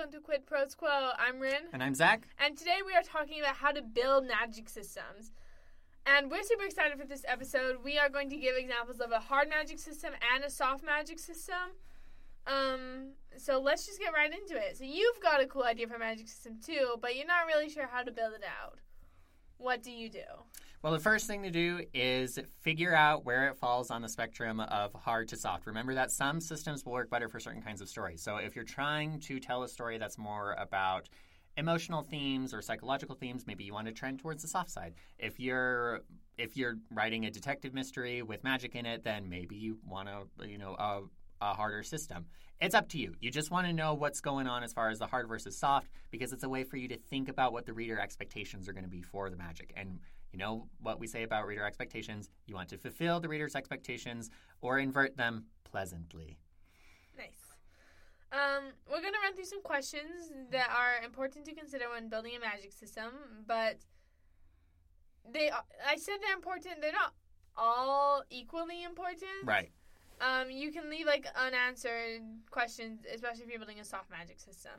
welcome to Quid Pro Quo. I'm Rin. And I'm Zac. And today we are talking about how to build magic systems. And we're super excited for this episode. We are going to give examples of a hard magic system and a soft magic system. So let's just get right into it. So you've got a cool idea for a magic system too, but you're not really sure how to build it out. What do you do? Well, the first thing to do is figure out where it falls on the spectrum of hard to soft. Remember that some systems will work better for certain kinds of stories. So if you're trying to tell a story that's more about emotional themes or psychological themes, maybe you want to trend towards the soft side. If you're writing a detective mystery with magic in it, then maybe you want to, a harder system. It's up to you. You just want to know what's going on as far as the hard versus soft, because it's a way for you to think about what the reader expectations are going to be for the magic. And you know what we say about reader expectations. You want to fulfill the reader's expectations or invert them pleasantly. Nice. We're going to run through some questions that are important to consider when building a magic system, but I said they're important. They're not all equally important. Right. You can leave, unanswered questions, especially if you're building a soft magic system.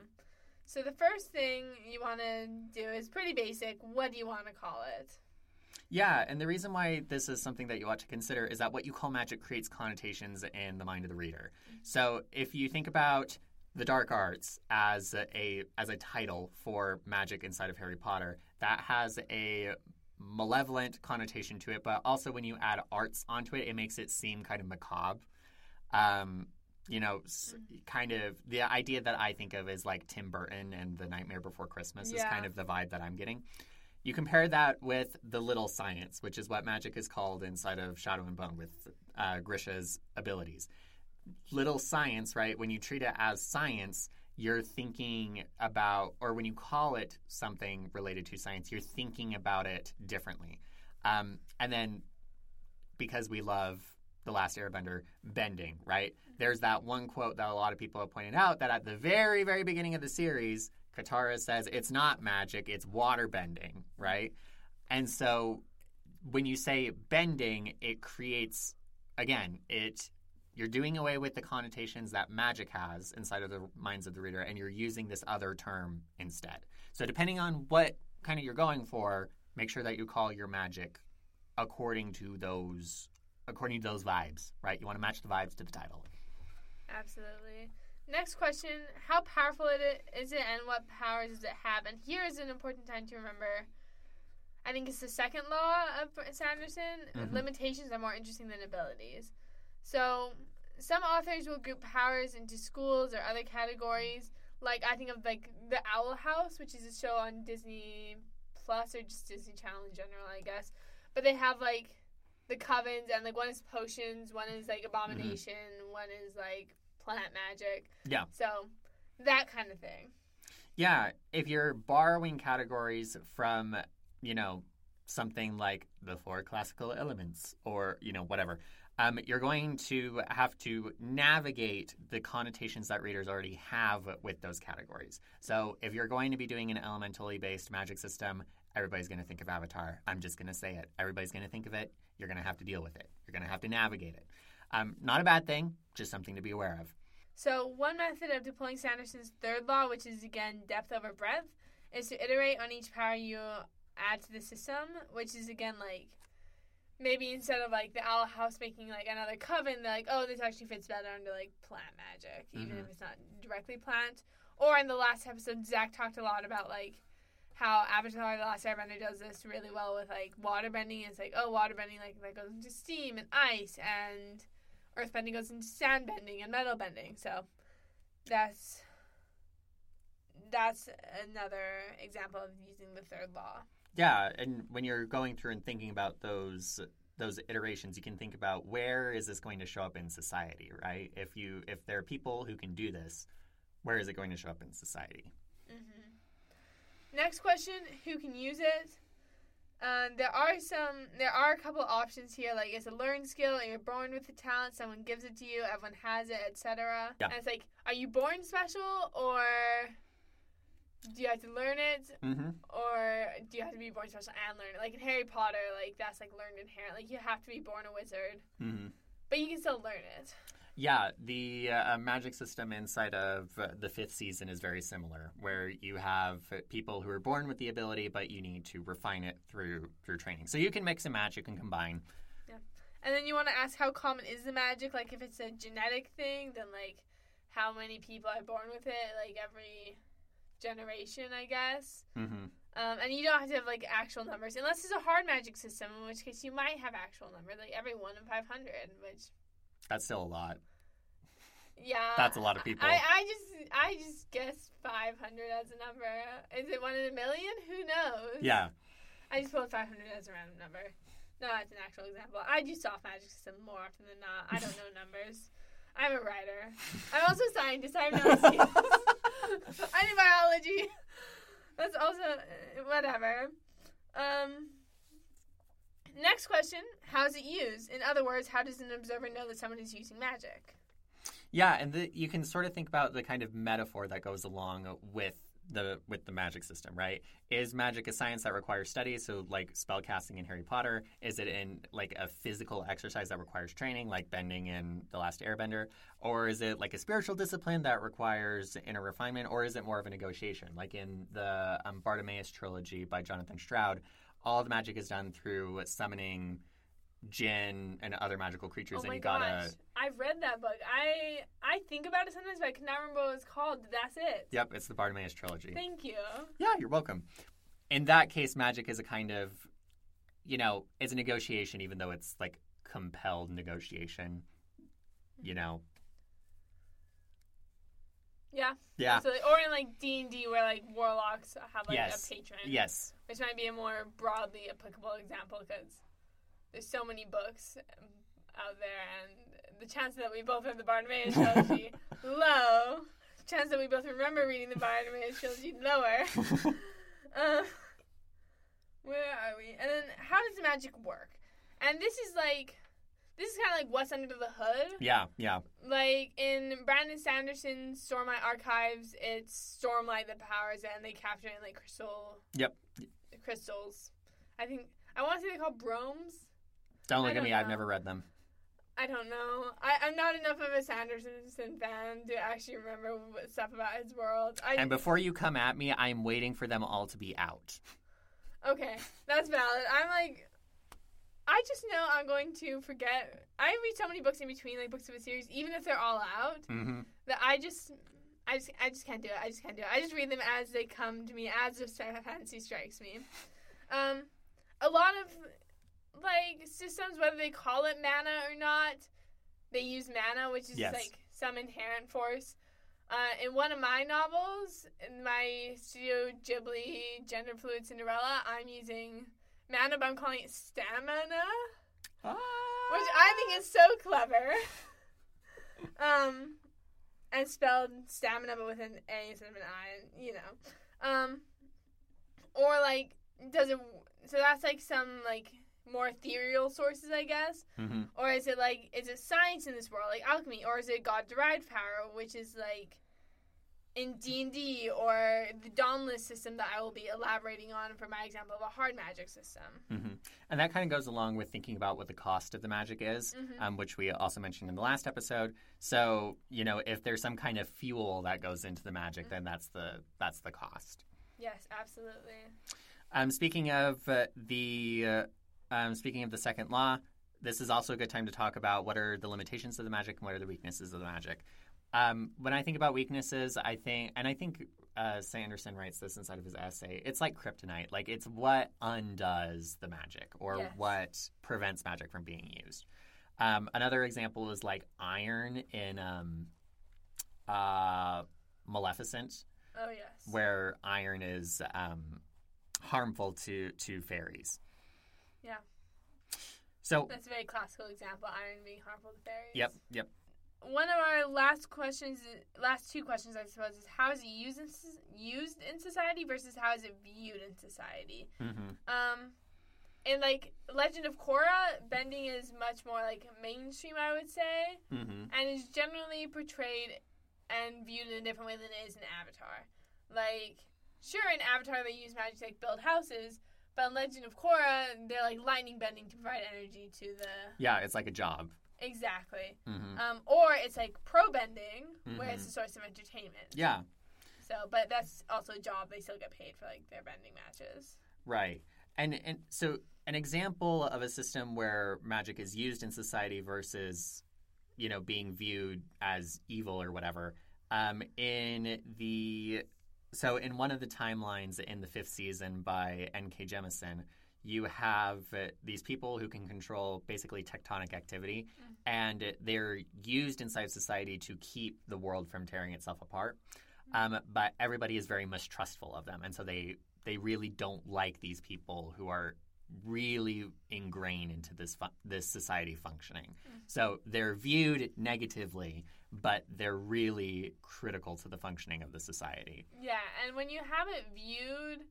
So the first thing you want to do is pretty basic. What do you want to call it? Yeah, and the reason why this is something that you ought to consider is that what you call magic creates connotations in the mind of the reader. Mm-hmm. So if you think about the dark arts as a title for magic inside of Harry Potter, that has a malevolent connotation to it, but also when you add arts onto it, it makes it seem kind of macabre. Kind of the idea that I think of is like Tim Burton and The Nightmare Before Christmas is kind of the vibe that I'm getting. You compare that with the little science, which is what magic is called inside of Shadow and Bone with Grisha's abilities. Little science, right? When you treat it as science, you're thinking about, or when you call it something related to science, you're thinking about it differently. And then because we love The Last Airbender, bending, right? There's that one quote that a lot of people have pointed out that at the very, very beginning of the series, Katara says, it's not magic, it's water bending, right? And so when you say bending, it creates, again, you're doing away with the connotations that magic has inside of the minds of the reader, and you're using this other term instead. So depending on what kind of you're going for, make sure that you call your magic according to those vibes, right? You want to match the vibes to the title. Absolutely. Next question, how powerful is it and what powers does it have? And here is an important time to remember. I think it's the second law of Sanderson. Mm-hmm. Limitations are more interesting than abilities. So some authors will group powers into schools or other categories. Like I think of The Owl House, which is a show on Disney Plus or just Disney Channel in general, I guess. But they have the covens, and one is potions, one is abomination, mm-hmm. one is plant magic. Yeah. So that kind of thing. Yeah, if you're borrowing categories from, something like the four classical elements or, whatever, you're going to have to navigate the connotations that readers already have with those categories. So if you're going to be doing an elementally-based magic system, everybody's going to think of Avatar. I'm just going to say it. Everybody's going to think of it. You're going to have to deal with it. You're going to have to navigate it. Not a bad thing, just something to be aware of. So one method of deploying Sanderson's third law, which is, again, depth over breadth, is to iterate on each power you add to the system, which is, again, maybe instead of, the Owl House making, another coven, they're this actually fits better under, plant magic, even mm-hmm. if it's not directly plant. Or in the last episode, Zac talked a lot about, how Avatar The Last Airbender does this really well with, water bending. It's water bending, that goes into steam and ice, and earth bending goes into sand bending and metal bending. So that's another example of using the third law. Yeah, and when you're going through and thinking about those iterations, you can think about where is this going to show up in society, right? If there are people who can do this, where is it going to show up in society? Mm-hmm. Next question: who can use it? There are a couple options here. It's a learned skill, you're born with the talent, someone gives it to you, everyone has it, etc. Yeah. And it's are you born special or? Do you have to learn it, mm-hmm. or do you have to be born special and learn it? In Harry Potter, that's learned inherent. You have to be born a wizard, mm-hmm. but you can still learn it. Yeah, the magic system inside of the fifth season is very similar, where you have people who are born with the ability, but you need to refine it through training. So you can mix and match, you can combine. Yeah. And then you want to ask how common is the magic? Like, if it's a genetic thing, then, like, how many people are born with it? Like, every generation, I guess. Mm-hmm. And you don't have to have, like, actual numbers, unless it's a hard magic system, in which case you might have actual numbers, like every 1 in 500, which... That's still a lot. Yeah. That's a lot of people. I just guessed 500 as a number. Is it 1 in a million? Who knows? Yeah. I just pulled 500 as a random number. No, that's an actual example. I do soft magic system more often than not. I don't know numbers. I'm a writer. I'm also a scientist. I have no excuse. I do biology. That's also whatever. Next question, how's it used? In other words, how does an observer know that someone is using magic? Yeah, and you can sort of think about the kind of metaphor that goes along with the magic system, right? Is magic a science that requires study? So, like, spell casting in Harry Potter. Is it in, like, a physical exercise that requires training, like bending in The Last Airbender? Or is it, like, a spiritual discipline that requires inner refinement? Or is it more of a negotiation? Like in the Bartimaeus trilogy by Jonathan Stroud, all the magic is done through summoning djinn and other magical creatures. Oh, and my gosh. I've read that book. I think about it sometimes, but I cannot remember what it's called. That's it. Yep, it's the Bartimaeus trilogy. Thank you. Yeah, you're welcome. In that case, magic is a kind of, it's a negotiation, even though it's, like, compelled negotiation, Yeah. Yeah. Absolutely. Or in, like, D&D where, like, warlocks have, like, a patron. Yes. Which might be a more broadly applicable example because there's so many books out there, and the chance that we both have the Bartimaeus trilogy, low. Chance that we both remember reading the Bartimaeus trilogy, lower. Where are we? And then how does the magic work? And this is kind of like what's under the hood. Yeah, yeah. Like in Brandon Sanderson's Stormlight Archives, it's Stormlight that powers it, and they capture it in, like, crystal. Yep. Crystals. I want to say they're called bromes. Don't look at me. Know. I've never read them. I don't know. I'm not enough of a Sanderson fan to actually remember stuff about his world. And before you come at me, I'm waiting for them all to be out. Okay, that's valid. I'm like... I just know I'm going to forget. I read so many books in between, like, books of a series, even if they're all out, mm-hmm. that I just can't do it. I just can't do it. I just read them as they come to me, as the fantasy strikes me. A lot of, like, systems, whether they call it mana or not, they use mana, which is like some inherent force. In one of my novels, in my Studio Ghibli Gender Fluid Cinderella, I'm using mana, but I'm calling it stamina, which I think is so clever. And spelled stamina, but with an A instead of an I, or, like, so that's, like, some, like, more ethereal sources, I guess, mm-hmm. or is it science in this world, like alchemy, or is it God-derived power, which is, like, in D&D or the Dauntless system that I will be elaborating on for my example of a hard magic system. Mm-hmm. And that kind of goes along with thinking about what the cost of the magic is, mm-hmm. Which we also mentioned in the last episode. So, if there's some kind of fuel that goes into the magic, mm-hmm. then that's the cost. Yes, absolutely. Speaking of the second law, this is also a good time to talk about what are the limitations of the magic and what are the weaknesses of the magic. When I think about weaknesses, I think Sanderson writes this inside of his essay. It's like kryptonite. Like, it's what undoes the magic or what prevents magic from being used. Another example is, like, iron in Maleficent. Oh, yes. Where iron is harmful to fairies. Yeah. So that's a very classical example, iron being harmful to fairies. Yep. One of our last two questions, I suppose, is how is it used in society versus how is it viewed in society? Mm-hmm. And, like, Legend of Korra, bending is much more, like, mainstream, I would say, mm-hmm. and is generally portrayed and viewed in a different way than it is in Avatar. Like, sure, in Avatar they use magic to, like, build houses, but in Legend of Korra, they're, like, lightning bending to provide energy to the... Yeah, it's like a job. Exactly. Mm-hmm. Or it's like pro-bending, mm-hmm. where it's a source of entertainment. Yeah. So, but that's also a job. They still get paid for, like, their bending matches. Right. And so an example of a system where magic is used in society versus, you know, being viewed as evil or whatever, in one of the timelines in the fifth season by N. K. Jemisin, you have these people who can control basically tectonic activity, mm-hmm. and they're used inside society to keep the world from tearing itself apart. But everybody is very mistrustful of them, and so they really don't like these people who are really ingrained into this society functioning. Mm-hmm. So they're viewed negatively, but they're really critical to the functioning of the society. Yeah, and when you have it viewed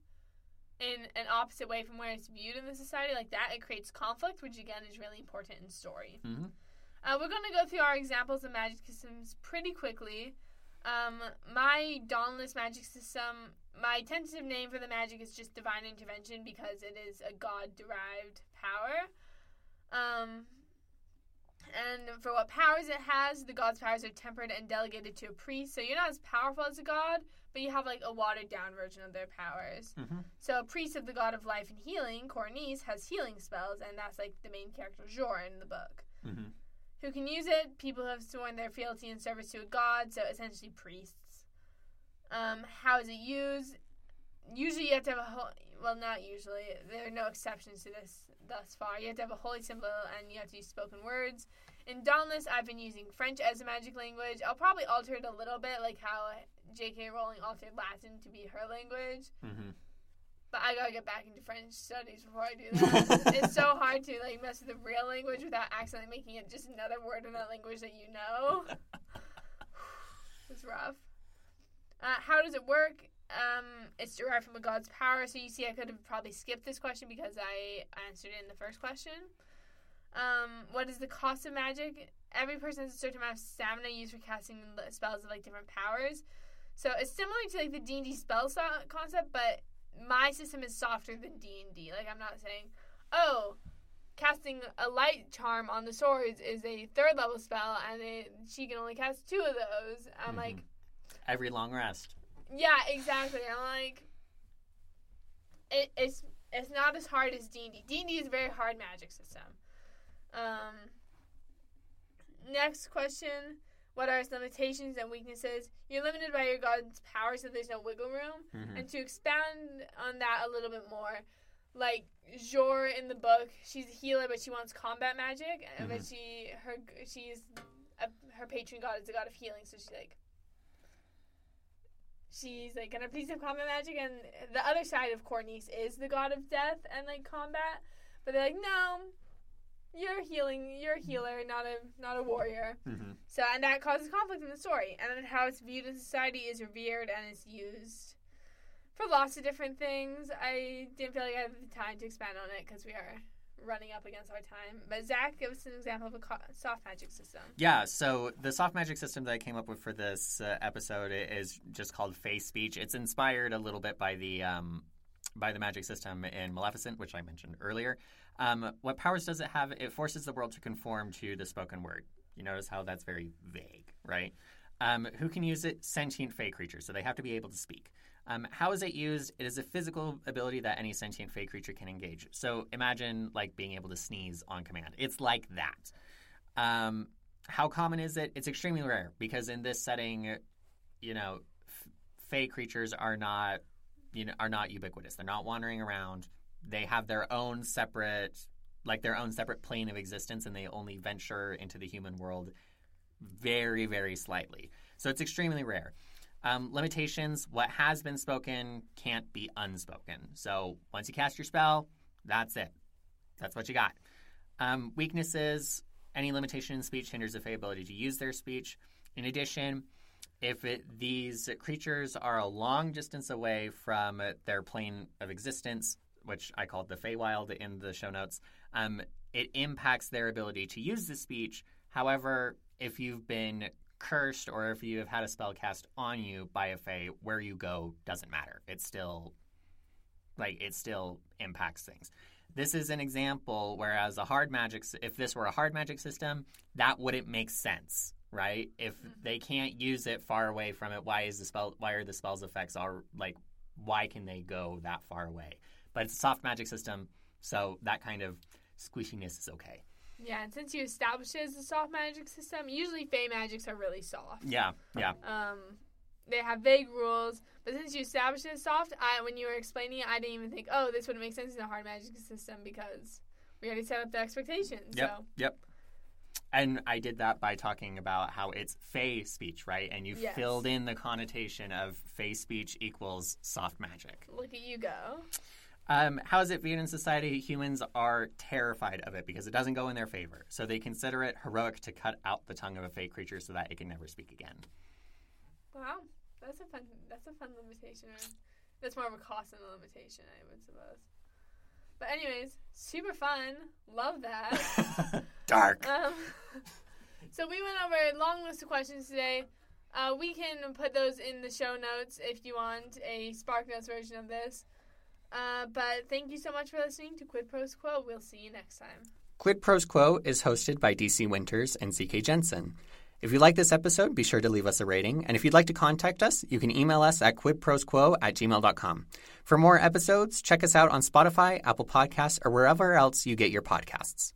in an opposite way from where it's viewed in the society like that, it creates conflict, which, again, is really important in story. Mm-hmm. We're going to go through our examples of magic systems pretty quickly. My Dauntless magic system, my tentative name for the magic is just Divine Intervention because it is a God-derived power. And for what powers it has, the god's powers are tempered and delegated to a priest. So you're not as powerful as a god, but you have, like, a watered-down version of their powers. Mm-hmm. So a priest of the god of life and healing, Cornice, has healing spells, and that's, like, the main character, Jor, in the book. Mm-hmm. Who can use it? People who have sworn their fealty and service to a god, so essentially priests. How is it used? Usually you have to have not usually. There are no exceptions to this thus far. You have to have a holy symbol, and you have to use spoken words. In Dauntless, I've been using French as a magic language. I'll probably alter it a little bit, like how J.K. Rowling altered Latin to be her language. Mm-hmm. But I gotta get back into French studies before I do that. It's so hard to, like, mess with the real language without accidentally making it just another word in that language that you know. It's rough. How does it work? It's derived from a god's power. So you see, I could have probably skipped this question because I answered it in the first question. What is the cost of magic? Every person has a certain amount of stamina used for casting spells of, like, different powers. So it's similar to, like, the D&D spell concept, but my system is softer than D&D. Like, I'm not saying, oh, casting a light charm on the swords is a third-level spell, and she can only cast two of those. I'm mm-hmm. like... Every long rest. Yeah, exactly. I'm like... It's not as hard as D&D. D&D is a very hard magic system. Next question... What are its limitations and weaknesses? You're limited by your god's power, so there's no wiggle room. Mm-hmm. And to expound on that a little bit more, like Jor in the book, she's a healer, but she wants combat magic. Mm-hmm. But her patron god is the god of healing, so she's like, can I please have combat magic? And the other side of Cornice is the god of death and, like, combat, but they're like, no. You're a healer, not a warrior. Mm-hmm. So, and that causes conflict in the story. And then how it's viewed in society is revered, and it's used for lots of different things. I didn't feel like I had the time to expand on it because we are running up against our time. But Zac, give us an example of a soft magic system. Yeah, so the soft magic system that I came up with for this episode is just called Face Speech. It's inspired a little bit by the magic system in Maleficent, which I mentioned earlier. What powers does it have? It forces the world to conform to the spoken word. You notice how that's very vague, right? Who can use it? Sentient fey creatures, so they have to be able to speak. How is it used? It is a physical ability that any sentient fey creature can engage. So imagine, like, being able to sneeze on command. It's like that. How common is it? It's extremely rare because in this setting, you know, fey creatures are not ubiquitous. They're not wandering around. They have their own separate plane of existence, and they only venture into the human world very, very slightly. So it's extremely rare. Limitations: what has been spoken can't be unspoken. So once you cast your spell, that's it. That's what you got. Weaknesses: any limitation in speech hinders the fey ability to use their speech. In addition, if these creatures are a long distance away from their plane of existence, which I called the Feywild in the show notes, it impacts their ability to use the speech. However, if you've been cursed or if you have had a spell cast on you by a Fey, where you go doesn't matter. It still impacts things. This is an example whereas a hard magic, if this were a hard magic system, that wouldn't make sense, right? If they can't use it far away from it, why are the spell's effects are like, why can they go that far away? But it's a soft magic system, so that kind of squishiness is okay. Yeah, and since you established it as a soft magic system, usually Fey magics are really soft. Yeah. They have vague rules, but since you established it as soft, when you were explaining it, I didn't even think, oh, this wouldn't make sense in a hard magic system because we already set up the expectations. Yep. And I did that by talking about how it's Fey speech, right? And you filled in the connotation of Fey speech equals soft magic. Look at you go. How is it viewed in society? Humans are terrified of it because it doesn't go in their favor. So they consider it heroic to cut out the tongue of a Fey creature so that it can never speak again. Wow. That's a fun limitation. That's more of a cost than a limitation, I would suppose. But anyways, super fun. Love that. Dark. So we went over a long list of questions today. We can put those in the show notes if you want a Spark Notes version of this. But thank you so much for listening to Quid Pro Quo. We'll see you next time. Quid Pro Quo is hosted by DC Winters and C.K. Jensen. If you like this episode, be sure to leave us a rating. And if you'd like to contact us, you can email us at quidprosquo@gmail.com. For more episodes, check us out on Spotify, Apple Podcasts, or wherever else you get your podcasts.